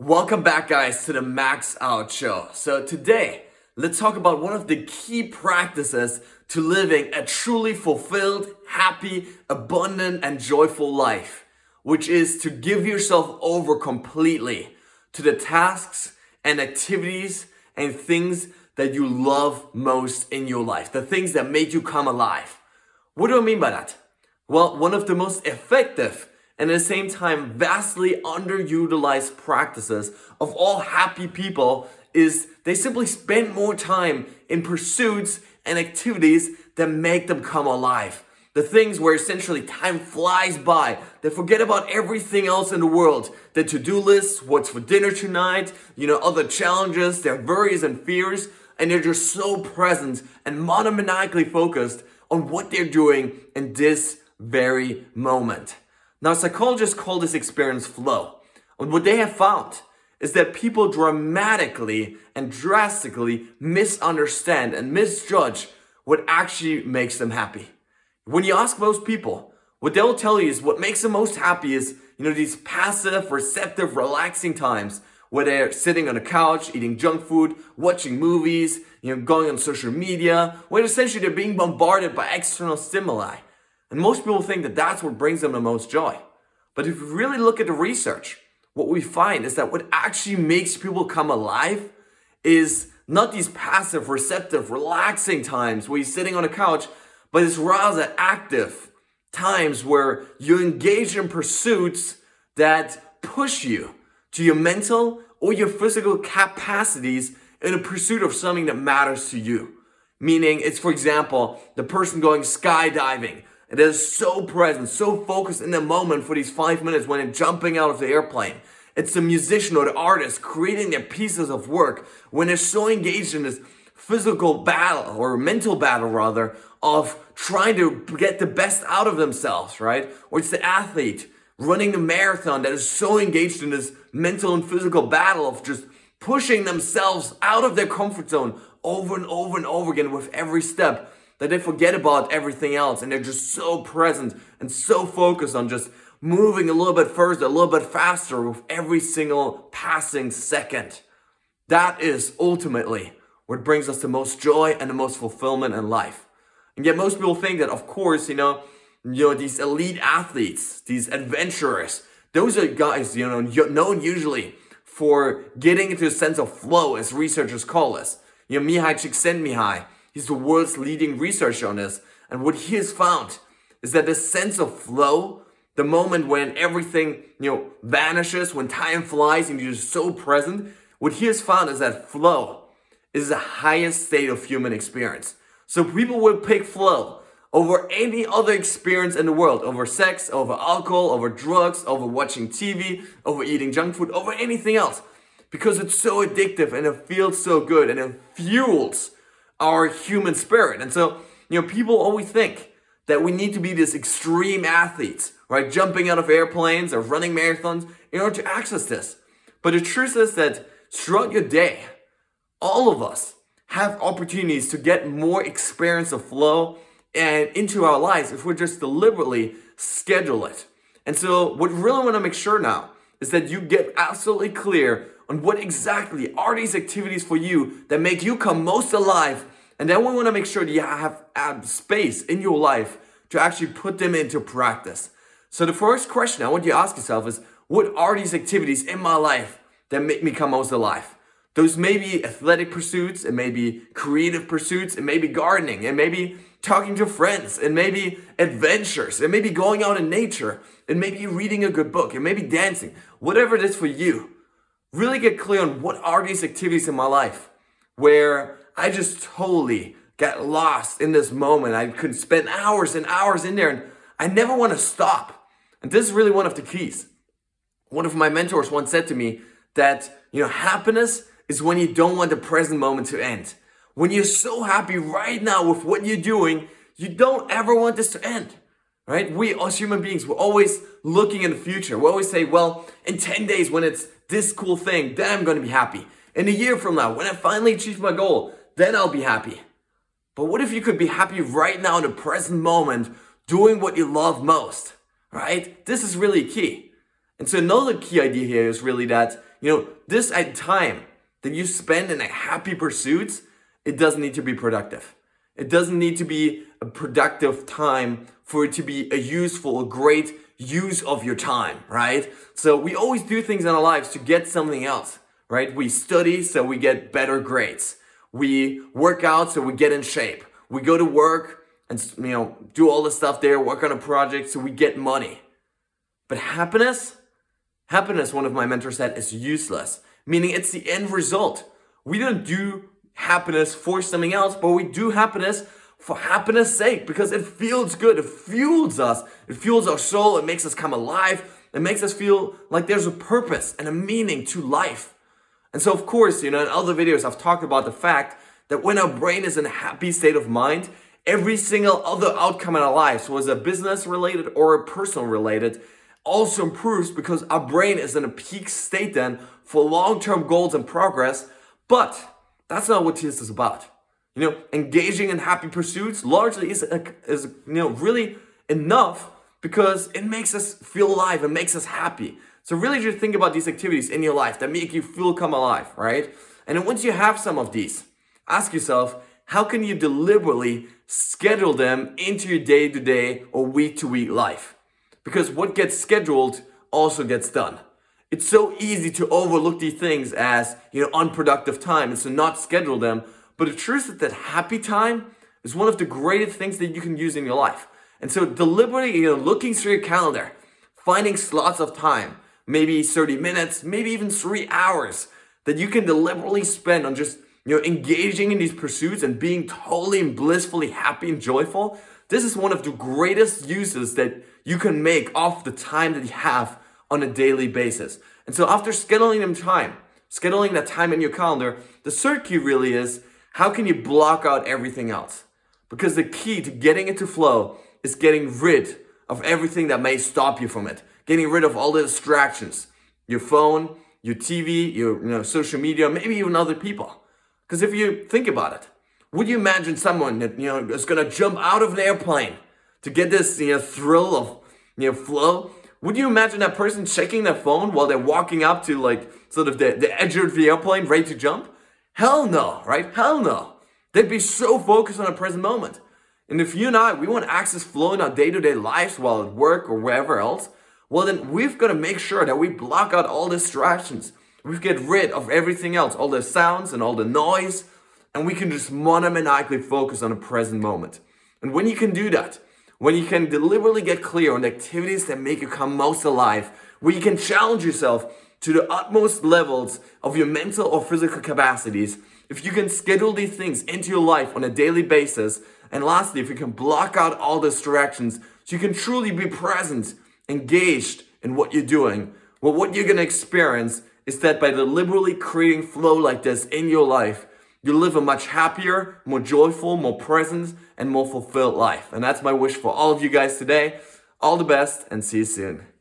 Welcome back, guys, to the Max Out Show. So today, let's talk about one of the key practices to living a truly fulfilled, happy, abundant, and joyful life, which is to give yourself over completely to the tasks and activities and things that you love most in your life, the things that make you come alive. What do I mean by that? Well, one of the most effective and at the same time vastly underutilized practices of all happy people is they simply spend more time in pursuits and activities that make them come alive. The things where essentially time flies by. They forget about everything else in the world. Their to-do lists, what's for dinner tonight, other challenges, their worries and fears, and they're just so present and monomaniacally focused on what they're doing in this very moment. Now, psychologists call this experience flow. And what they have found is that people dramatically and drastically misunderstand and misjudge what actually makes them happy. When you ask most people, what they'll tell you is what makes them most happy is, these passive, receptive, relaxing times where they're sitting on a couch, eating junk food, watching movies, going on social media, where essentially they're being bombarded by external stimuli. And most people think that that's what brings them the most joy. But if we really look at the research, what we find is that what actually makes people come alive is not these passive, receptive, relaxing times where you're sitting on a couch, but it's rather active times where you engage in pursuits that push you to your mental or your physical capacities in a pursuit of something that matters to you. Meaning it's, for example, the person going skydiving. And they're so present, so focused in the moment for these 5 minutes when they're jumping out of the airplane. It's the musician or the artist creating their pieces of work when they're so engaged in this physical battle or mental battle rather of trying to get the best out of themselves, right? Or it's the athlete running the marathon that is so engaged in this mental and physical battle of just pushing themselves out of their comfort zone over and over and over again with every step, that they forget about everything else and they're just so present and so focused on just moving a little bit further, a little bit faster with every single passing second. That is ultimately what brings us the most joy and the most fulfillment in life. And yet most people think that, of course, these elite athletes, these adventurers, those are guys, known usually for getting into a sense of flow, as researchers call us. Mihaly Csikszentmihalyi, he's the world's leading researcher on this. And what he has found is that the sense of flow, the moment when everything, vanishes, when time flies and you're so present, what he has found is that flow is the highest state of human experience. So people will pick flow over any other experience in the world, over sex, over alcohol, over drugs, over watching TV, over eating junk food, over anything else, because it's so addictive and it feels so good and it fuels our human spirit. And so, people always think that we need to be these extreme athletes, right? Jumping out of airplanes or running marathons in order to access this. But the truth is that throughout your day, all of us have opportunities to get more experience of flow and into our lives if we just deliberately schedule it. And so what we really want to make sure now is that you get absolutely clear on what exactly are these activities for you that make you come most alive. And then we want to make sure that you have space in your life to actually put them into practice. So the first question I want you to ask yourself is, what are these activities in my life that make me come most alive? Those may be athletic pursuits, it may be creative pursuits, it may be gardening, it may be talking to friends, it may be adventures, it may be going out in nature, it may be reading a good book, it may be dancing, whatever it is for you. Really get clear on what are these activities in my life where I just totally got lost in this moment. I could spend hours and hours in there and I never want to stop. And this is really one of the keys. One of my mentors once said to me that, happiness is when you don't want the present moment to end. When you're so happy right now with what you're doing, you don't ever want this to end. Right? We as human beings, we're always looking in the future. We always say, well, in 10 days when it's this cool thing, then I'm going to be happy. In a year from now, when I finally achieve my goal, then I'll be happy. But what if you could be happy right now in the present moment, doing what you love most, right? This is really key. And so another key idea here is really that, this time that you spend in a happy pursuit, it doesn't need to be productive. It doesn't need to be a productive time for it to be a useful, a great use of your time, right? So we always do things in our lives to get something else, right? We study so we get better grades. We work out so we get in shape. We go to work and do all the stuff there, work on a project so we get money. But happiness, one of my mentors said, is useless, meaning it's the end result. We don't do happiness for something else, but we do happiness for happiness sake because it feels good. It fuels us. It fuels our soul. It makes us come alive. It makes us feel like there's a purpose and a meaning to life. And so, of course, in other videos, I've talked about the fact that when our brain is in a happy state of mind, every single other outcome in our lives, whether a business related or a personal related, also improves because our brain is in a peak state then for long-term goals and progress. But that's not what this is about. Engaging in happy pursuits largely is really enough because it makes us feel alive. It makes us happy. So really just think about these activities in your life that make you feel come alive, right? And then once you have some of these, ask yourself, how can you deliberately schedule them into your day-to-day or week-to-week life? Because what gets scheduled also gets done. It's so easy to overlook these things as unproductive time and so not schedule them. But the truth is that happy time is one of the greatest things that you can use in your life. And so deliberately, looking through your calendar, finding slots of time, maybe 30 minutes, maybe even 3 hours that you can deliberately spend on just engaging in these pursuits and being totally and blissfully happy and joyful. This is one of the greatest uses that you can make of the time that you have on a daily basis. And so after scheduling that time in your calendar, the third key really is, how can you block out everything else? Because the key to getting it to flow is getting rid of everything that may stop you from it. Getting rid of all the distractions, your phone, your TV, your social media, maybe even other people. Because if you think about it, would you imagine someone that is gonna jump out of an airplane to get this thrill of flow? Would you imagine that person checking their phone while they're walking up to the edge of the airplane ready to jump? Hell no, right? Hell no. They'd be so focused on the present moment. And if you and I, we want access flow in our day-to-day lives while at work or wherever else, well then we've got to make sure that we block out all distractions. We get rid of everything else, all the sounds and all the noise, and we can just monomaniacally focus on the present moment. And when you can do that, when you can deliberately get clear on the activities that make you come most alive, where you can challenge yourself to the utmost levels of your mental or physical capacities, if you can schedule these things into your life on a daily basis, and lastly, if you can block out all distractions so you can truly be present, engaged in what you're doing, well, what you're gonna experience is that by deliberately creating flow like this in your life, you live a much happier, more joyful, more present, and more fulfilled life. And that's my wish for all of you guys today. All the best and see you soon.